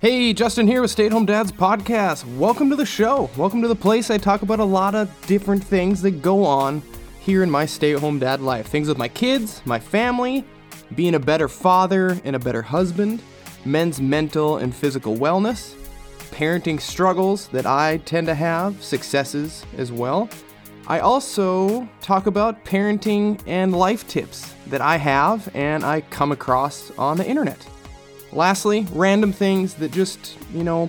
Hey, Justin here with Stay At Home Dads Podcast. Welcome to the show. Welcome to the place I talk about a lot of different things that go on here in my stay-at-home dad life. Things with my kids, my family, being a better father and a better husband, men's mental and physical wellness, parenting struggles that I tend to have, successes as well. I also talk about parenting and life tips that I have and I come across on the internet. Lastly, random things that just,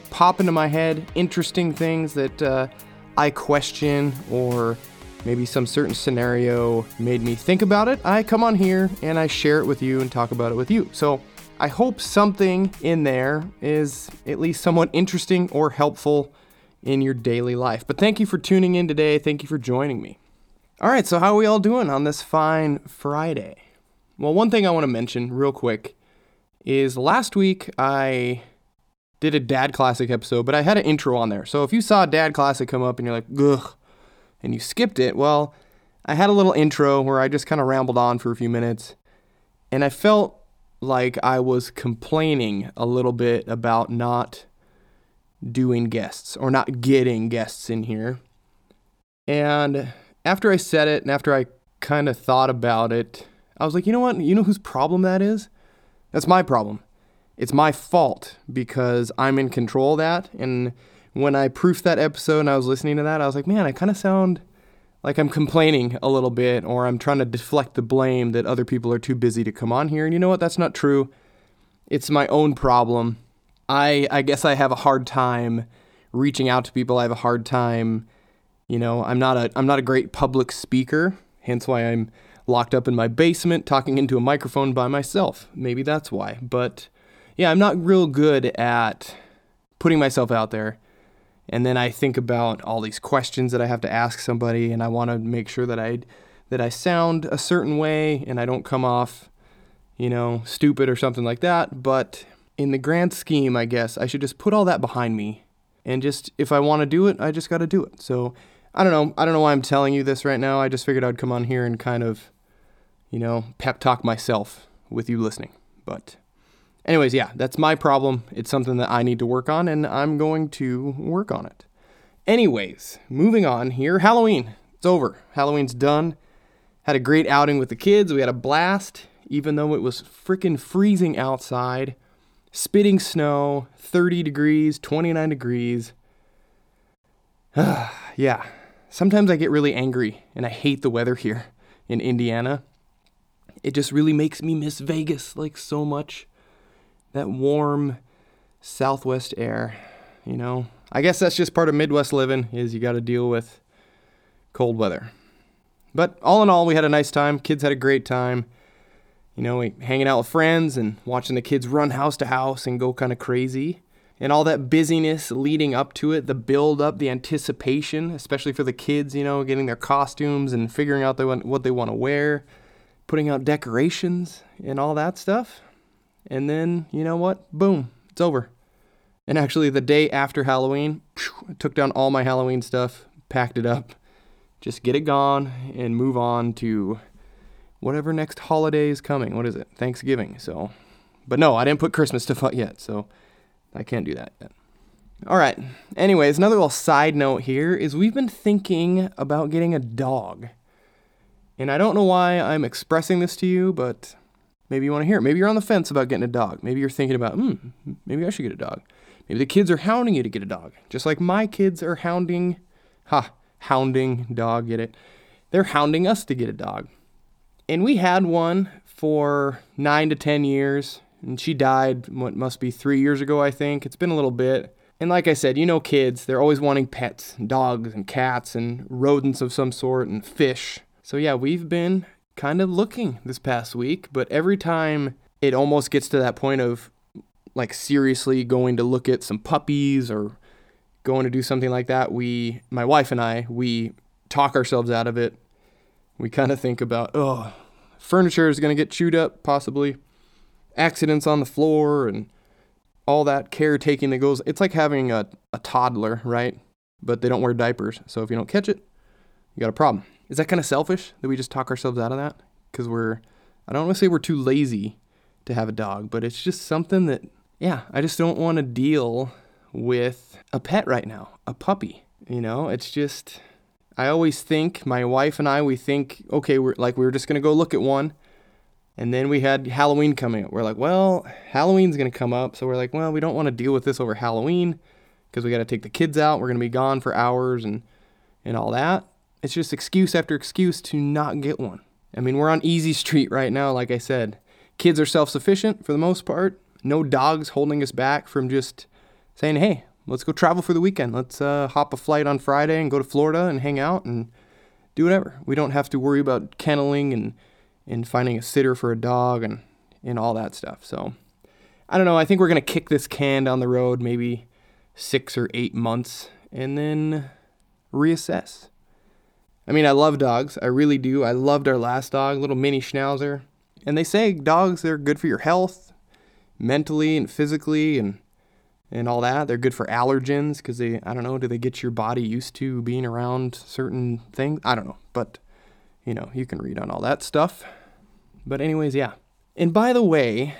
pop into my head, interesting things that I question or maybe some certain scenario made me think about it. I come on here and I share it with you and talk about it with you. So I hope something in there is at least somewhat interesting or helpful in your daily life. But thank you for tuning in today. Thank you for joining me. All right, so how are we all doing on this fine Friday? Well, one thing I want to mention real quick is last week I did a Dad Classic episode, but I had an intro on there. So if you saw Dad Classic come up and you're like, ugh, and you skipped it, well, I had a little intro where I just kind of rambled on for a few minutes, and I felt like I was complaining a little bit about not doing guests or not getting guests in here. And after I said it and after I kind of thought about it, I was like, you know what? You know whose problem that is? That's my problem. It's my fault because I'm in control of that. And when I proofed that episode and I was listening to that, I was like, man, I kind of sound like I'm complaining a little bit or I'm trying to deflect the blame that other people are too busy to come on here. And you know what? That's not true. It's my own problem. I guess I have a hard time reaching out to people. I have a hard time, I'm not a great public speaker, hence why I'm locked up in my basement talking into a microphone by myself. Maybe that's why. But yeah, I'm not real good at putting myself out there. And then I think about all these questions that I have to ask somebody, and I want to make sure that I sound a certain way and I don't come off, stupid or something like that. But in the grand scheme, I guess I should just put all that behind me. And just if I want to do it, I just got to do it. So I don't know. I don't know why I'm telling you this right now. I just figured I'd come on here and kind of pep talk myself with you listening. But anyways, yeah, that's my problem. It's something that I need to work on, and I'm going to work on it. Anyways, moving on here. Halloween. It's over. Halloween's done. Had a great outing with the kids. We had a blast, even though it was freaking freezing outside. Spitting snow, 30 degrees, 29 degrees. Yeah, sometimes I get really angry, and I hate the weather here in Indiana. It just really makes me miss Vegas, like, so much. That warm southwest air, I guess that's just part of Midwest living, is you got to deal with cold weather. But all in all, we had a nice time. Kids had a great time. We hanging out with friends and watching the kids run house to house and go kind of crazy. And all that busyness leading up to it, the build up, the anticipation, especially for the kids, getting their costumes and figuring out what they want to wear. Putting out decorations and all that stuff. And then, you know what? Boom. It's over. And actually, the day after Halloween, I took down all my Halloween stuff, packed it up, just get it gone, and move on to whatever next holiday is coming. What is it? Thanksgiving. So, but no, I didn't put Christmas stuff up yet, so I can't do that yet. All right. Anyways, another little side note here is we've been thinking about getting a dog. And I don't know why I'm expressing this to you, but maybe you want to hear it. Maybe you're on the fence about getting a dog. Maybe you're thinking about, maybe I should get a dog. Maybe the kids are hounding you to get a dog. Just like my kids are hounding dog, get it? They're hounding us to get a dog. And we had one for 9 to 10 years, and she died, what must be 3 years ago, I think. It's been a little bit. And like I said, kids, they're always wanting pets, dogs and cats and rodents of some sort and fish. So yeah, we've been kind of looking this past week, but every time it almost gets to that point of like seriously going to look at some puppies or going to do something like that, my wife and I, we talk ourselves out of it. We kind of think about, furniture is going to get chewed up, possibly accidents on the floor and all that caretaking that goes. It's like having a toddler, right? But they don't wear diapers. So if you don't catch it, you got a problem. Is that kind of selfish that we just talk ourselves out of that? Because I don't want to say we're too lazy to have a dog, but it's just something that yeah, I just don't want to deal with a pet right now, a puppy. You know, it's just, I always think, my wife and I, we think, okay, we were just going to go look at one. And then we had Halloween coming up. We're like, well, Halloween's going to come up. So we're like, well, we don't want to deal with this over Halloween because we got to take the kids out. We're going to be gone for hours and all that. It's just excuse after excuse to not get one. I mean, we're on easy street right now, like I said. Kids are self-sufficient for the most part. No dogs holding us back from just saying, hey, let's go travel for the weekend. Let's hop a flight on Friday and go to Florida and hang out and do whatever. We don't have to worry about kenneling and finding a sitter for a dog and all that stuff. So, I don't know. I think we're going to kick this can down the road maybe 6 or 8 months and then reassess. I mean, I love dogs. I really do. I loved our last dog, little mini schnauzer. And they say dogs, they're good for your health, mentally and physically and all that. They're good for allergens because they, I don't know, do they get your body used to being around certain things? I don't know. But, you know, you can read on all that stuff. But anyways, yeah. And by the way,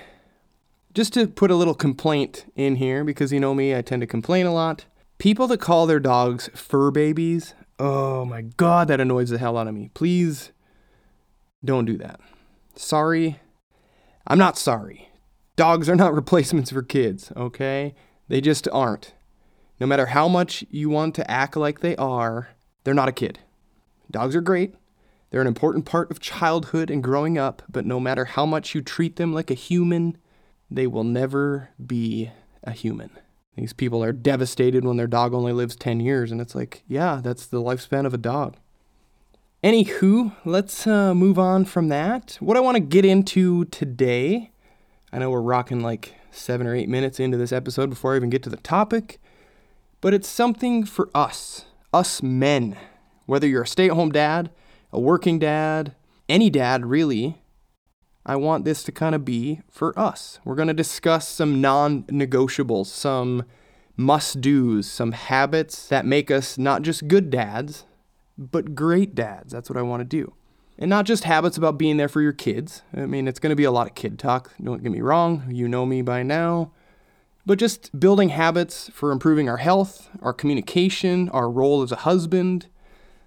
just to put a little complaint in here, because you know me, I tend to complain a lot. People that call their dogs fur babies, oh my God, that annoys the hell out of me. Please don't do that. Sorry. I'm not sorry. Dogs are not replacements for kids, okay? They just aren't. No matter how much you want to act like they are, they're not a kid. Dogs are great. They're an important part of childhood and growing up, but no matter how much you treat them like a human, they will never be a human. These people are devastated when their dog only lives 10 years, and it's like, yeah, that's the lifespan of a dog. Anywho, let's move on from that. What I want to get into today, I know we're rocking like 7 or 8 minutes into this episode before I even get to the topic, but it's something for us men. Whether you're a stay-at-home dad, a working dad, any dad really, I want this to kind of be for us. We're going to discuss some non-negotiables, some must-dos, some habits that make us not just good dads, but great dads. That's what I want to do. And not just habits about being there for your kids. I mean, it's going to be a lot of kid talk. Don't get me wrong. You know me by now. But just building habits for improving our health, our communication, our role as a husband.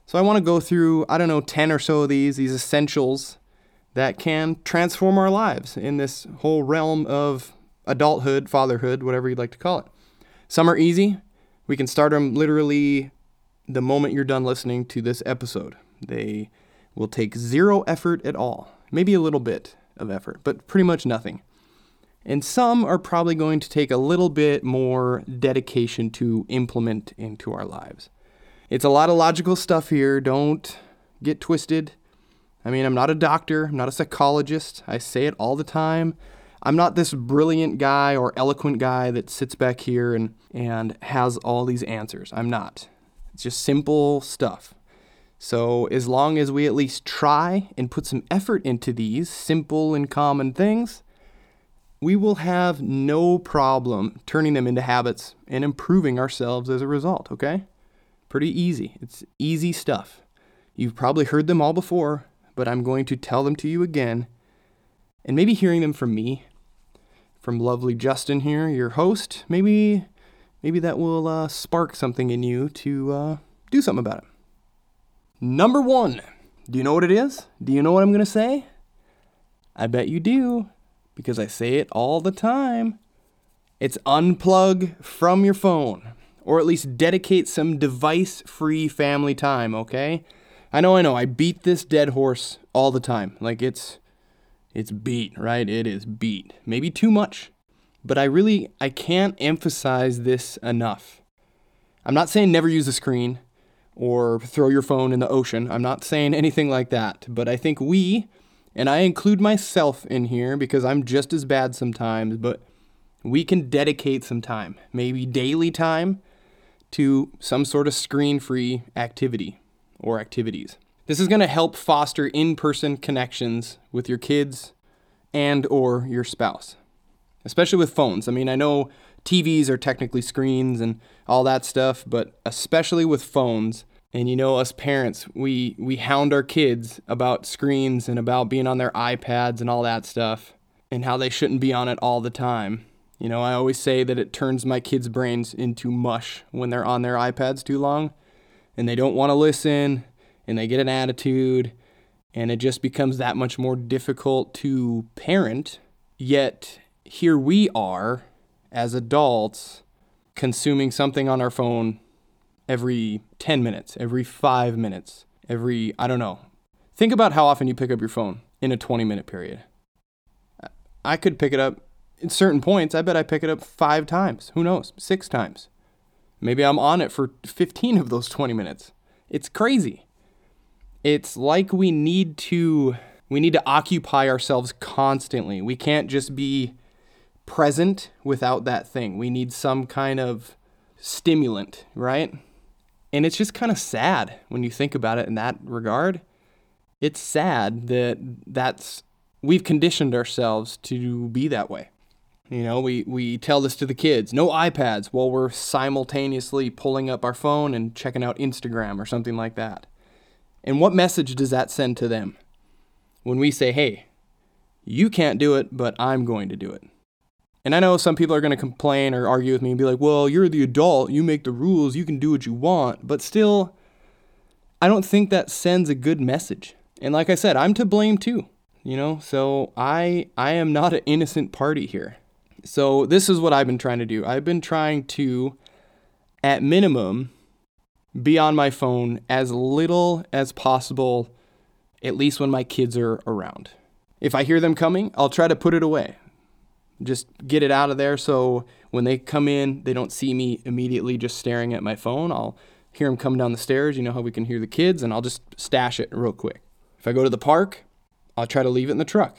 So I want to go through, 10 or so of these essentials that can transform our lives in this whole realm of adulthood, fatherhood, whatever you'd like to call it. Some are easy. We can start them literally the moment you're done listening to this episode. They will take zero effort at all. Maybe a little bit of effort, but pretty much nothing. And some are probably going to take a little bit more dedication to implement into our lives. It's a lot of logical stuff here. Don't get twisted. I mean, I'm not a doctor. I'm not a psychologist. I say it all the time. I'm not this brilliant guy or eloquent guy that sits back here and has all these answers. I'm not. It's just simple stuff. So as long as we at least try and put some effort into these simple and common things, we will have no problem turning them into habits and improving ourselves as a result, okay? Pretty easy. It's easy stuff. You've probably heard them all before, but I'm going to tell them to you again. And maybe hearing them from me, from lovely Justin here, your host, maybe that will spark something in you to do something about it. Number one, do you know what it is? Do you know what I'm going to say? I bet you do, because I say it all the time. It's unplug from your phone, or at least dedicate some device-free family time, okay? I know, I beat this dead horse all the time. Like, it's beat, right? It is beat. Maybe too much, but I can't emphasize this enough. I'm not saying never use a screen or throw your phone in the ocean. I'm not saying anything like that, but I think and I include myself in here because I'm just as bad sometimes, but we can dedicate some time, maybe daily time, to some sort of screen-free activity or activities. This is going to help foster in-person connections with your kids and or your spouse, especially with phones. I mean, I know TVs are technically screens and all that stuff, but especially with phones, and you know, us parents, we hound our kids about screens and about being on their iPads and all that stuff and how they shouldn't be on it all the time. You know, I always say that it turns my kids' brains into mush when they're on their iPads too long and they don't want to listen and they get an attitude and it just becomes that much more difficult to parent. Yet here we are as adults consuming something on our phone every 10 minutes, every 5 minutes, every, I don't know. Think about how often you pick up your phone in a 20-minute period. I could pick it up at certain points. I bet I pick it up 5 times. Who knows? 6 times. Maybe I'm on it for 15 of those 20 minutes. It's crazy. It's like we need to occupy ourselves constantly. We can't just be present without that thing. We need some kind of stimulant, right? And it's just kind of sad when you think about it in that regard. It's sad that we've conditioned ourselves to be that way. You know, we tell this to the kids, no iPads, while we're simultaneously pulling up our phone and checking out Instagram or something like that. And what message does that send to them? When we say, hey, you can't do it, but I'm going to do it. And I know some people are going to complain or argue with me and be like, well, you're the adult, you make the rules, you can do what you want. But still, I don't think that sends a good message. And like I said, I'm to blame too. You know, so I am not an innocent party here. So this is what I've been trying to do. I've been trying to, at minimum, be on my phone as little as possible, at least when my kids are around. If I hear them coming, I'll try to put it away. Just get it out of there so when they come in, they don't see me immediately just staring at my phone. I'll hear them come down the stairs. You know how we can hear the kids, and I'll just stash it real quick. If I go to the park, I'll try to leave it in the truck.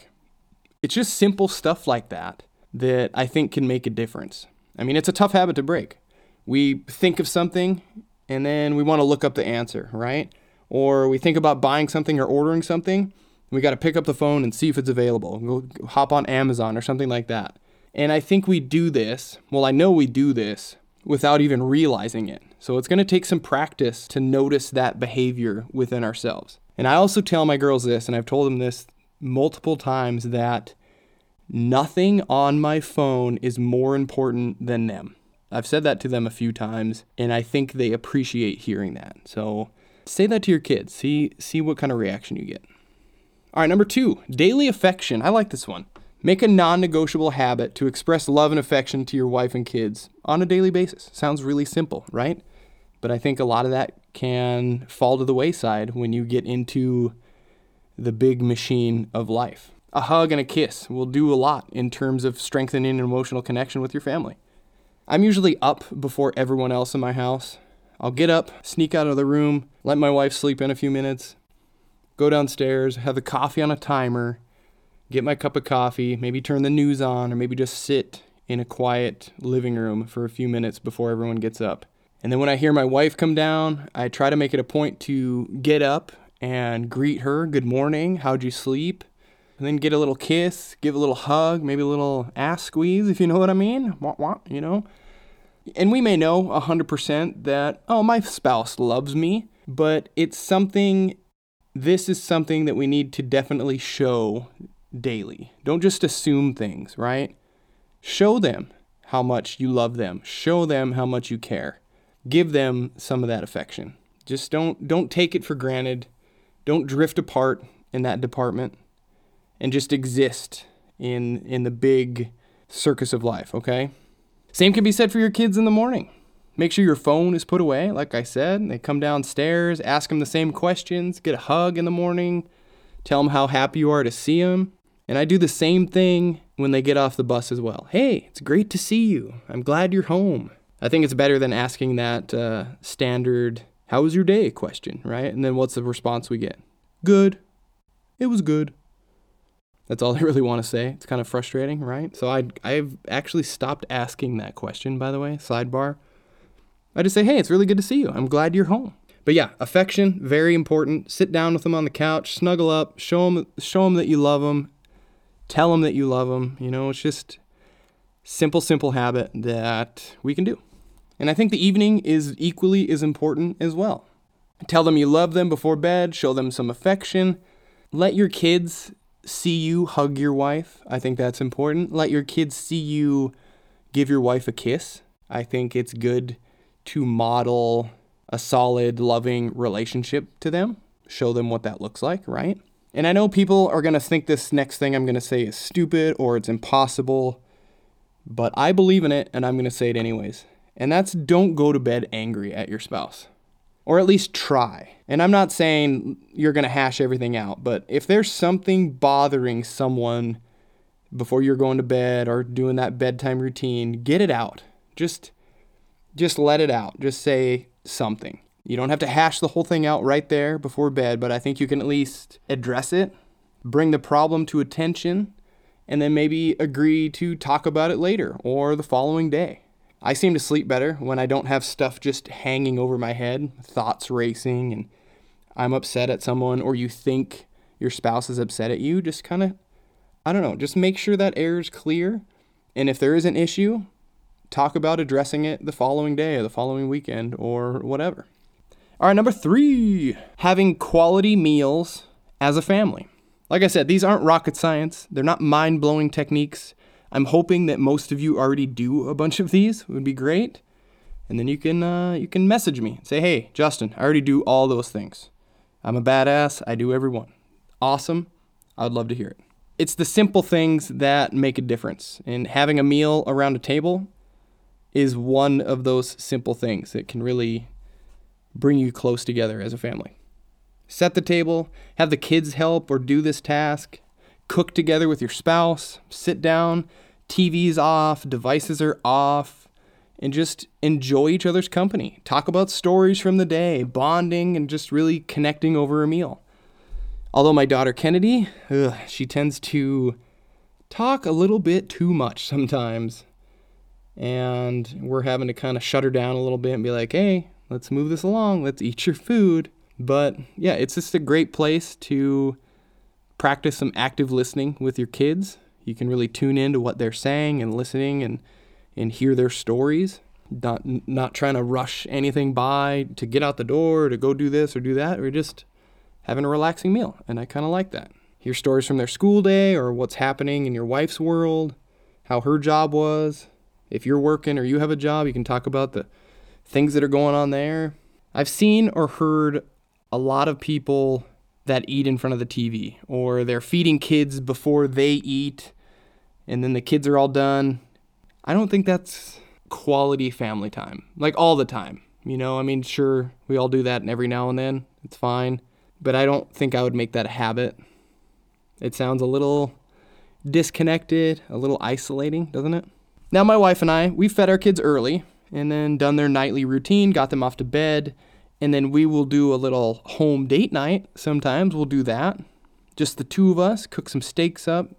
It's just simple stuff like that that I think can make a difference. I mean, it's a tough habit to break. We think of something and then we want to look up the answer, right? Or we think about buying something or ordering something. We got to pick up the phone and see if it's available. Go hop on Amazon or something like that. And I think we do this. Well, I know we do this without even realizing it. So it's going to take some practice to notice that behavior within ourselves. And I also tell my girls this, and I've told them this multiple times, that nothing on my phone is more important than them. I've said that to them a few times, and I think they appreciate hearing that. So say that to your kids. See what kind of reaction you get. All right, number 2, daily affection. I like this one. Make a non-negotiable habit to express love and affection to your wife and kids on a daily basis. Sounds really simple, right? But I think a lot of that can fall to the wayside when you get into the big machine of life. A hug and a kiss will do a lot in terms of strengthening an emotional connection with your family. I'm usually up before everyone else in my house. I'll get up, sneak out of the room, let my wife sleep in a few minutes, go downstairs, have the coffee on a timer, get my cup of coffee, maybe turn the news on, or maybe just sit in a quiet living room for a few minutes before everyone gets up. And then when I hear my wife come down, I try to make it a point to get up and greet her. Good morning. How'd you sleep? And then get a little kiss, give a little hug, maybe a little ass squeeze, if you know what I mean. Wah, wah, you know. And we may know 100% that, oh, my spouse loves me, but this is something that we need to definitely show daily. Don't just assume things, right? Show them how much you love them. Show them how much you care. Give them some of that affection. Just don't take it for granted. Don't drift apart in that department and just exist in the big circus of life, okay? Same can be said for your kids in the morning. Make sure your phone is put away, like I said. They come downstairs, ask them the same questions, get a hug in the morning, tell them how happy you are to see them. And I do the same thing when they get off the bus as well. Hey, it's great to see you. I'm glad you're home. I think it's better than asking that standard, how was your day question, right? And then what's the response we get? Good. It was good. That's all I really want to say. It's kind of frustrating, right? So I've actually stopped asking that question, by the way, sidebar. I just say, hey, it's really good to see you. I'm glad you're home. But yeah, affection, very important. Sit down with them on the couch, snuggle up, show them that you love them, tell them that you love them. You know, it's just simple habit that we can do. And I think the evening is equally as important as well. Tell them you love them before bed. Show them some affection. Let your kids see you hug your wife. I think that's important. Let your kids see you give your wife a kiss. I think it's good to model a solid, loving relationship to them. Show them what that looks like, right? And I know people are going to think this next thing I'm going to say is stupid or it's impossible, but I believe in it and I'm going to say it anyways. And that's don't go to bed angry at your spouse, or at least try. And I'm not saying you're going to hash everything out, but if there's something bothering someone before you're going to bed or doing that bedtime routine, get it out. Just let it out. Just say something. You don't have to hash the whole thing out right there before bed, but I think you can at least address it, bring the problem to attention, and then maybe agree to talk about it later or the following day. I seem to sleep better when I don't have stuff just hanging over my head, thoughts racing, and I'm upset at someone, or you think your spouse is upset at you. Just kind of, just make sure that air is clear. And if there is an issue, talk about addressing it the following day or the following weekend or whatever. All right, number 3, having quality meals as a family. Like I said, these aren't rocket science. They're not mind-blowing techniques. I'm hoping that most of you already do a bunch of these. It would be great. And then you can message me and say, hey, Justin, I already do all those things. I'm a badass. I do every one. Awesome. I would love to hear it. It's the simple things that make a difference. And having a meal around a table is one of those simple things that can really bring you close together as a family. Set the table, have the kids help or do this task. Cook together with your spouse, sit down, TV's off, devices are off, and just enjoy each other's company. Talk about stories from the day, bonding, and just really connecting over a meal. Although my daughter Kennedy, she tends to talk a little bit too much sometimes, and we're having to kind of shut her down a little bit and be like, hey, let's move this along, let's eat your food. But yeah, it's just a great place to practice some active listening with your kids. You can really tune into what they're saying and listening and hear their stories. Not trying to rush anything by to get out the door, to go do this or do that. Or just having a relaxing meal. And I kind of like that. Hear stories from their school day or what's happening in your wife's world, how her job was. If you're working or you have a job, you can talk about the things that are going on there. I've seen or heard a lot of people that eat in front of the TV, or they're feeding kids before they eat, and then the kids are all done. I don't think that's quality family time, like all the time. You know, I mean, sure, we all do that and every now and then. It's fine. But I don't think I would make that a habit. It sounds a little disconnected, a little isolating, doesn't it? Now, my wife and I, we fed our kids early and then done their nightly routine, got them off to bed. And then we will do a little home date night. Sometimes we'll do that. Just the two of us, cook some steaks up,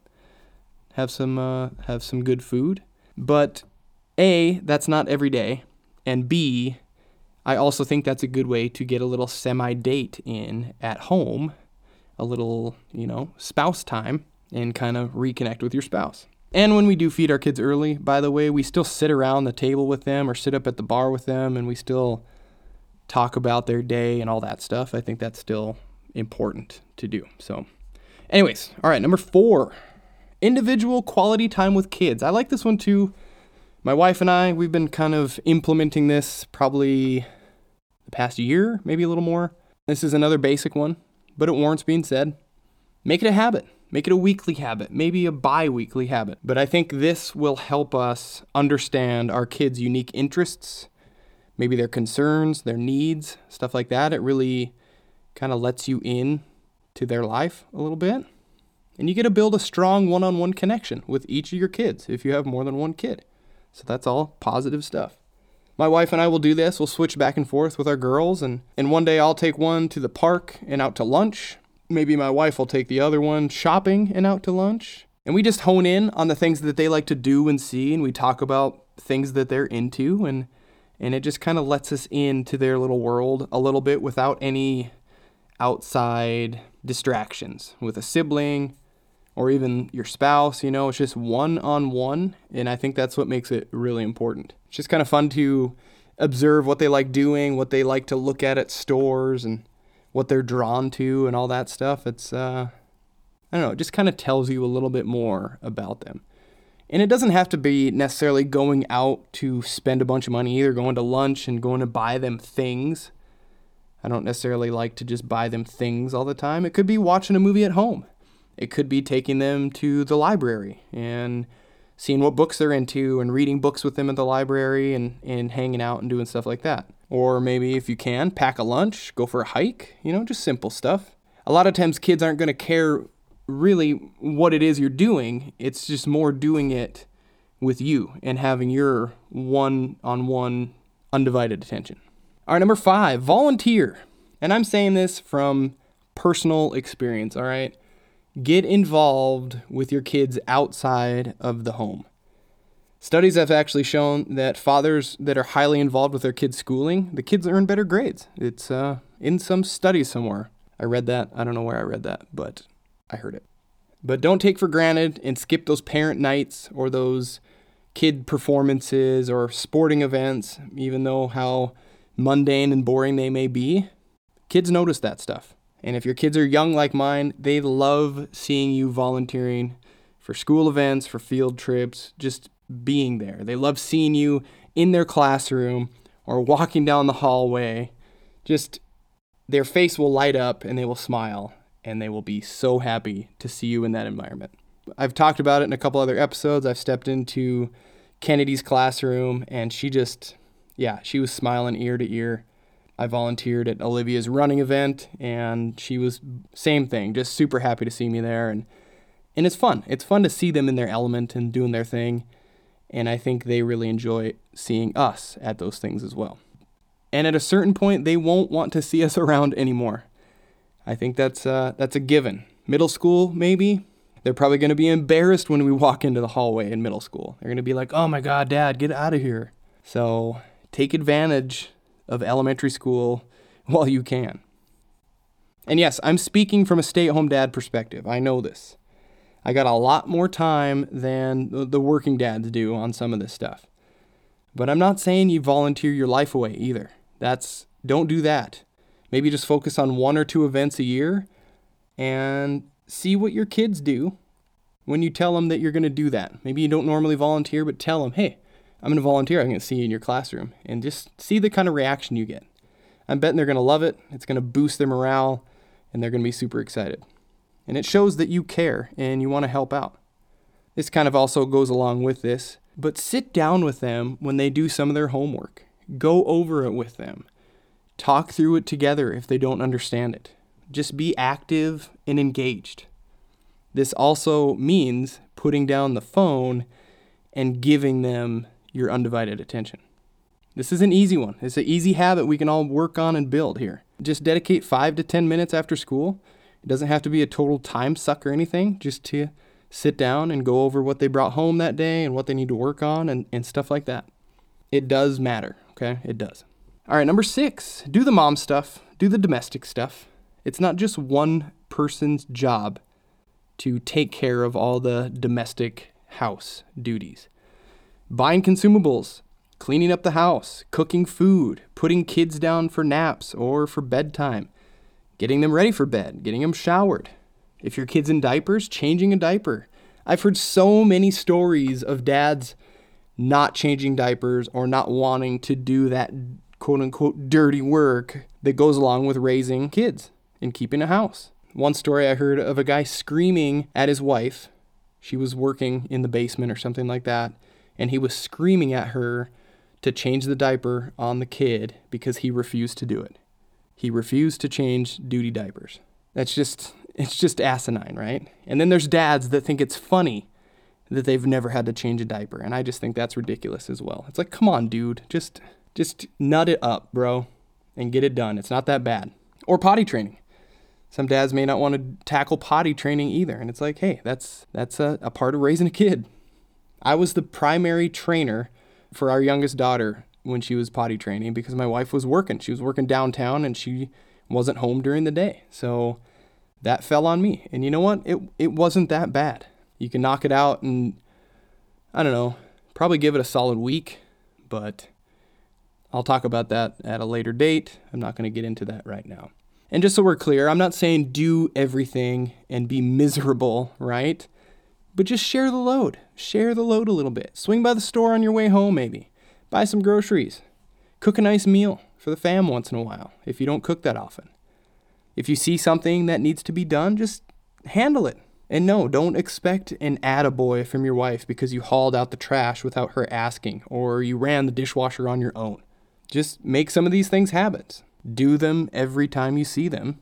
have some good food. But A, that's not every day. And B, I also think that's a good way to get a little semi-date in at home, a little, spouse time, and kind of reconnect with your spouse. And when we do feed our kids early, by the way, we still sit around the table with them or sit up at the bar with them, and we still talk about their day and all that stuff. I think that's still important to do. So anyways, all right, number 4, individual quality time with kids. I like this one too. My wife and I, we've been kind of implementing this probably the past year, maybe a little more. This is another basic one, but it warrants being said. Make it a habit. Make it a weekly habit, maybe a bi-weekly habit. But I think this will help us understand our kids' unique interests, maybe their concerns, their needs, stuff like that. It really kind of lets you in to their life a little bit. And you get to build a strong one-on-one connection with each of your kids if you have more than one kid. So that's all positive stuff. My wife and I will do this. We'll switch back and forth with our girls. And one day I'll take one to the park and out to lunch. Maybe my wife will take the other one shopping and out to lunch. And we just hone in on the things that they like to do and see. And we talk about things that they're into. And it just kind of lets us into their little world a little bit without any outside distractions with a sibling or even your spouse. You know, it's just one-on-one. And I think that's what makes it really important. It's just kind of fun to observe what they like doing, what they like to look at stores, and what they're drawn to and all that stuff. It's, it just kind of tells you a little bit more about them. And it doesn't have to be necessarily going out to spend a bunch of money either, going to lunch and going to buy them things. I don't necessarily like to just buy them things all the time. It could be watching a movie at home. It could be taking them to the library and seeing what books they're into and reading books with them at the library and hanging out and doing stuff like that. Or maybe if you can, pack a lunch, go for a hike, you know, just simple stuff. A lot of times kids aren't going to care really what it is you're doing. It's just more doing it with you and having your one-on-one undivided attention. All right, number 5, volunteer. And I'm saying this from personal experience, all right? Get involved with your kids outside of the home. Studies have actually shown that fathers that are highly involved with their kids' schooling, the kids earn better grades. It's in some study somewhere. I read that. I don't know where I read that, but I heard it. But don't take for granted and skip those parent nights or those kid performances or sporting events, even though how mundane and boring they may be. Kids notice that stuff. And if your kids are young like mine, they love seeing you volunteering for school events, for field trips, just being there. They love seeing you in their classroom or walking down the hallway. Just their face will light up and they will smile. And they will be so happy to see you in that environment. I've talked about it in a couple other episodes. I've stepped into Kennedy's classroom, and she was smiling ear to ear. I volunteered at Olivia's running event, and she was, same thing, just super happy to see me there. And it's fun. It's fun to see them in their element and doing their thing. And I think they really enjoy seeing us at those things as well. And at a certain point, they won't want to see us around anymore. I think that's a given. Middle school, maybe. They're probably going to be embarrassed when we walk into the hallway in middle school. They're going to be like, oh my God, Dad, get out of here. So take advantage of elementary school while you can. And yes, I'm speaking from a stay-at-home dad perspective. I know this. I got a lot more time than the working dads do on some of this stuff. But I'm not saying you volunteer your life away either. Don't do that. Maybe just focus on 1 or 2 events a year and see what your kids do when you tell them that you're going to do that. Maybe you don't normally volunteer, but tell them, hey, I'm going to volunteer. I'm going to see you in your classroom, and just see the kind of reaction you get. I'm betting they're going to love it. It's going to boost their morale, and they're going to be super excited. And it shows that you care and you want to help out. This kind of also goes along with this, but sit down with them when they do some of their homework. Go over it with them. Talk through it together if they don't understand it. Just be active and engaged. This also means putting down the phone and giving them your undivided attention. This is an easy one. It's an easy habit we can all work on and build here. Just dedicate 5 to 10 minutes after school. It doesn't have to be a total time suck or anything, just to sit down and go over what they brought home that day and what they need to work on and stuff like that. It does matter, okay? It does. All right, number 6, do the mom stuff, do the domestic stuff. It's not just one person's job to take care of all the domestic house duties. Buying consumables, cleaning up the house, cooking food, putting kids down for naps or for bedtime, getting them ready for bed, getting them showered. If your kid's in diapers, changing a diaper. I've heard so many stories of dads not changing diapers or not wanting to do that quote-unquote dirty work that goes along with raising kids and keeping a house. One story I heard of a guy screaming at his wife. She was working in the basement or something like that, and he was screaming at her to change the diaper on the kid because he refused to do it. He refused to change duty diapers. It's just asinine, right? And then there's dads that think it's funny that they've never had to change a diaper, and I just think that's ridiculous as well. It's like, come on, dude, Just nut it up, bro, and get it done. It's not that bad. Or potty training. Some dads may not want to tackle potty training either. And it's like, hey, that's a part of raising a kid. I was the primary trainer for our youngest daughter when she was potty training because my wife was working. She was working downtown, and she wasn't home during the day. So that fell on me. And you know what? It wasn't that bad. You can knock it out and, I don't know, probably give it a solid week, but I'll talk about that at a later date. I'm not going to get into that right now. And just so we're clear, I'm not saying do everything and be miserable, right? But just share the load. Share the load a little bit. Swing by the store on your way home, maybe. Buy some groceries. Cook a nice meal for the fam once in a while, if you don't cook that often. If you see something that needs to be done, just handle it. And no, don't expect an attaboy from your wife because you hauled out the trash without her asking, or you ran the dishwasher on your own. Just make some of these things habits. Do them every time you see them,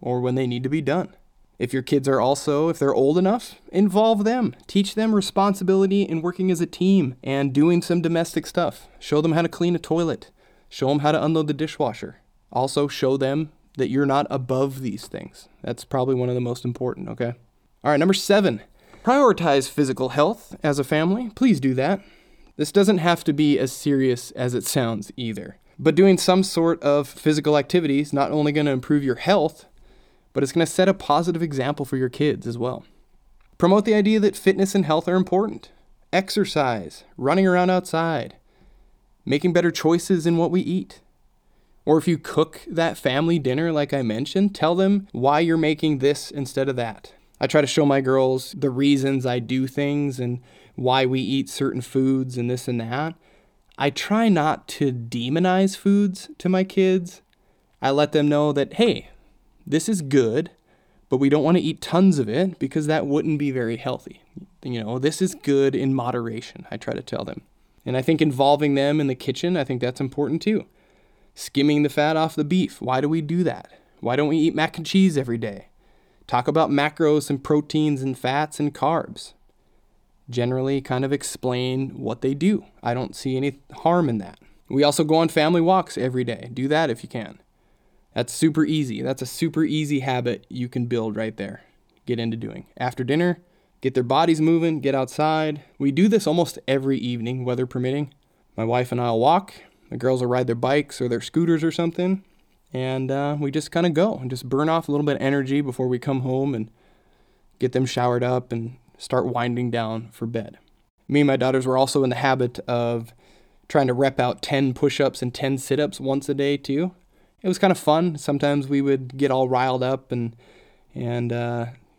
or when they need to be done. If your kids are also, if they're old enough, involve them. Teach them responsibility in working as a team and doing some domestic stuff. Show them how to clean a toilet. Show them how to unload the dishwasher. Also, show them that you're not above these things. That's probably one of the most important, okay? All right, number 7, prioritize physical health as a family. Please do that. This doesn't have to be as serious as it sounds either. But doing some sort of physical activity is not only going to improve your health, but it's going to set a positive example for your kids as well. Promote the idea that fitness and health are important. Exercise, running around outside, making better choices in what we eat. Or if you cook that family dinner, like I mentioned, tell them why you're making this instead of that. I try to show my girls the reasons I do things and why we eat certain foods and this and that. I try not to demonize foods to my kids. I let them know that, hey, this is good, but we don't want to eat tons of it because that wouldn't be very healthy. You know, this is good in moderation, I try to tell them. And I think involving them in the kitchen, I think that's important too. Skimming the fat off the beef. Why do we do that? Why don't we eat mac and cheese every day? Talk about macros and proteins and fats and carbs. Generally kind of explain what they do. I don't see any harm in that. We also go on family walks every day. Do that if you can. That's super easy. That's a super easy habit you can build right there. Get into doing. After dinner, get their bodies moving, get outside. We do this almost every evening, weather permitting. My wife and I will walk. The girls will ride their bikes or their scooters or something. And we just kind of go and just burn off a little bit of energy before we come home and get them showered up and start winding down for bed. Me and my daughters were also in the habit of trying to rep out 10 push-ups and 10 sit-ups once a day too. It was kind of fun. Sometimes we would get all riled up and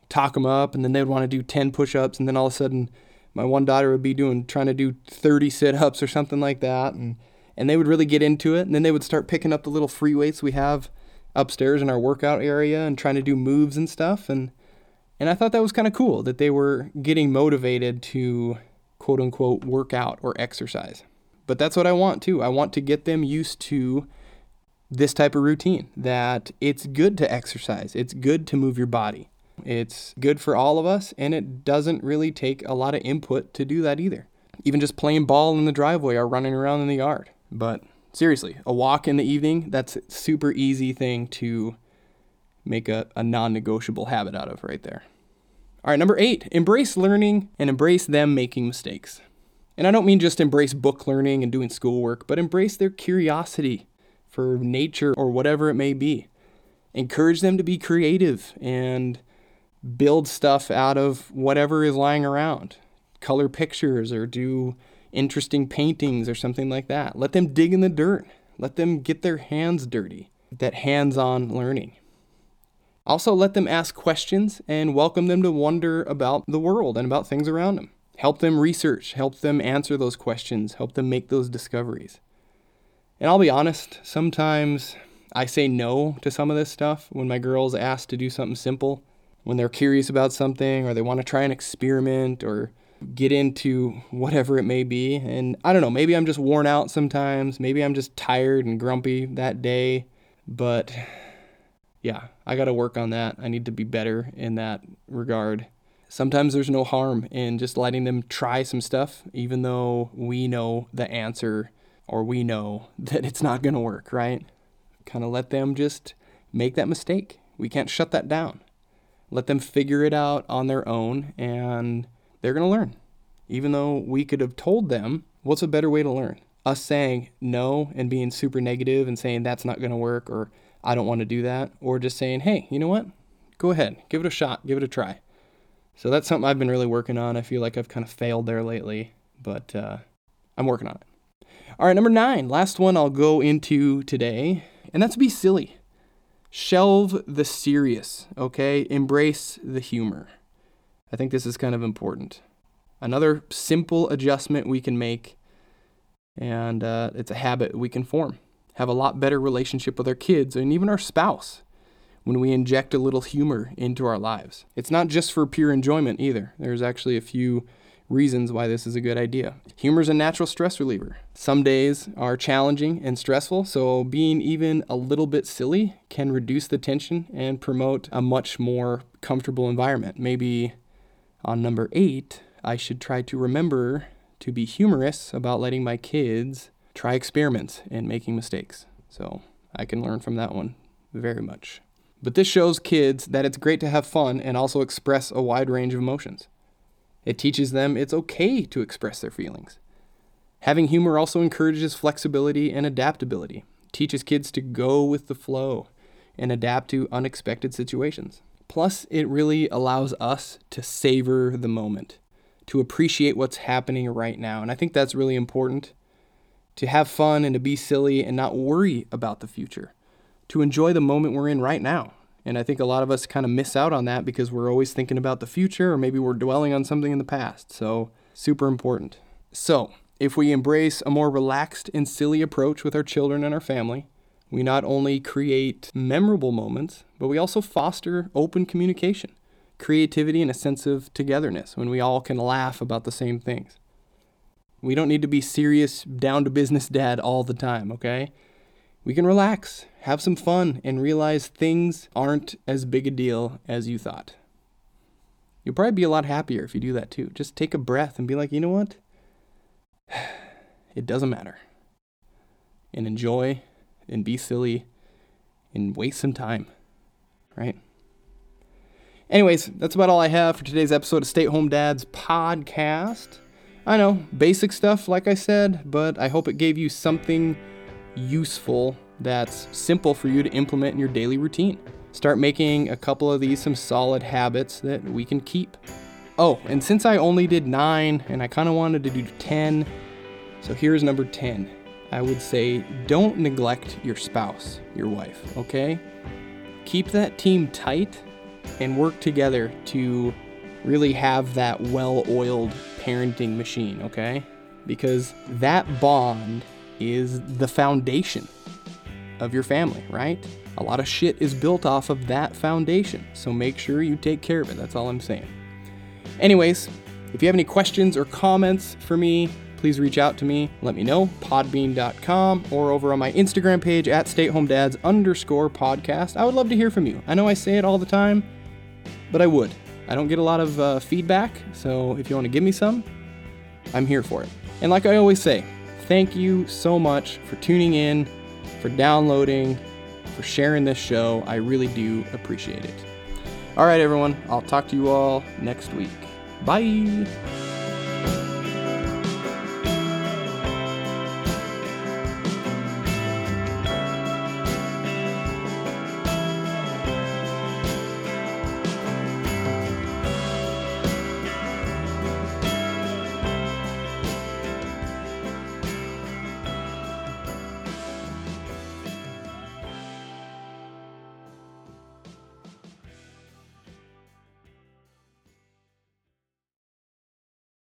talk them up, and then they would want to do 10 push-ups, and then all of a sudden my one daughter would be trying to do 30 sit-ups or something like that. And they would really get into it, and then they would start picking up the little free weights we have upstairs in our workout area and trying to do moves and stuff. And I thought that was kind of cool that they were getting motivated to, quote-unquote, work out or exercise. But that's what I want, too. I want to get them used to this type of routine, that it's good to exercise. It's good to move your body. It's good for all of us, and it doesn't really take a lot of input to do that either. Even just playing ball in the driveway or running around in the yard. But seriously, a walk in the evening, that's a super easy thing to make a non-negotiable habit out of right there. All right, number 8, embrace learning and embrace them making mistakes. And I don't mean just embrace book learning and doing schoolwork, but embrace their curiosity for nature or whatever it may be. Encourage them to be creative and build stuff out of whatever is lying around. Color pictures or do interesting paintings or something like that. Let them dig in the dirt. Let them get their hands dirty. That hands-on learning. Also, let them ask questions and welcome them to wonder about the world and about things around them. Help them research. Help them answer those questions. Help them make those discoveries. And I'll be honest, sometimes I say no to some of this stuff when my girls ask to do something simple, when they're curious about something or they want to try an experiment or get into whatever it may be. And I don't know, maybe I'm just worn out sometimes. Maybe I'm just tired and grumpy that day. But yeah, I got to work on that. I need to be better in that regard. Sometimes there's no harm in just letting them try some stuff, even though we know the answer or we know that it's not going to work, right? Kind of let them just make that mistake. We can't shut that down. Let them figure it out on their own, and they're going to learn, even though we could have told them, what's a better way to learn? Us saying no and being super negative and saying that's not going to work or I don't want to do that, or just saying, hey, you know what? Go ahead. Give it a shot. Give it a try. So that's something I've been really working on. I feel like I've kind of failed there lately, but I'm working on it. All right, number 9, last one I'll go into today, and that's be silly. Shelve the serious, okay? Embrace the humor. I think this is kind of important. Another simple adjustment we can make, and it's a habit we can form. Have a lot better relationship with our kids and even our spouse when we inject a little humor into our lives. It's not just for pure enjoyment either. There's actually a few reasons why this is a good idea. Humor is a natural stress reliever. Some days are challenging and stressful, so being even a little bit silly can reduce the tension and promote a much more comfortable environment. Maybe on number 8, I should try to remember to be humorous about letting my kids try experiments and making mistakes. So I can learn from that one very much. But this shows kids that it's great to have fun and also express a wide range of emotions. It teaches them it's okay to express their feelings. Having humor also encourages flexibility and adaptability. It teaches kids to go with the flow and adapt to unexpected situations. Plus, it really allows us to savor the moment, to appreciate what's happening right now. And I think that's really important, to have fun and to be silly and not worry about the future, to enjoy the moment we're in right now. And I think a lot of us kind of miss out on that because we're always thinking about the future, or maybe we're dwelling on something in the past. So super important. So if we embrace a more relaxed and silly approach with our children and our family, we not only create memorable moments, but we also foster open communication, creativity, and a sense of togetherness when we all can laugh about the same things. We don't need to be serious, down to business dad all the time, okay? We can relax, have some fun, and realize things aren't as big a deal as you thought. You'll probably be a lot happier if you do that too. Just take a breath and be like, you know what? It doesn't matter. And enjoy and be silly and waste some time, right? Anyways, that's about all I have for today's episode of Stay At Home Dads Podcast. I know, basic stuff, like I said, but I hope it gave you something useful that's simple for you to implement in your daily routine. Start making a couple of these some solid habits that we can keep. Oh, and since I only did 9 and I kind of wanted to do 10, so here's number 10. I would say don't neglect your spouse, your wife, okay? Keep that team tight and work together to really have that well-oiled parenting machine, okay? Because that bond is the foundation of your family, right? A lot of shit is built off of that foundation, so make sure you take care of it. That's all I'm saying. Anyways, if you have any questions or comments for me, please reach out to me. Let me know, podbean.com or over on my Instagram page at statehomedads_podcast. I would love to hear from you. I know I say it all the time, but I would. I don't get a lot of feedback, so if you want to give me some, I'm here for it. And like I always say, thank you so much for tuning in, for downloading, for sharing this show. I really do appreciate it. All right, everyone. I'll talk to you all next week. Bye.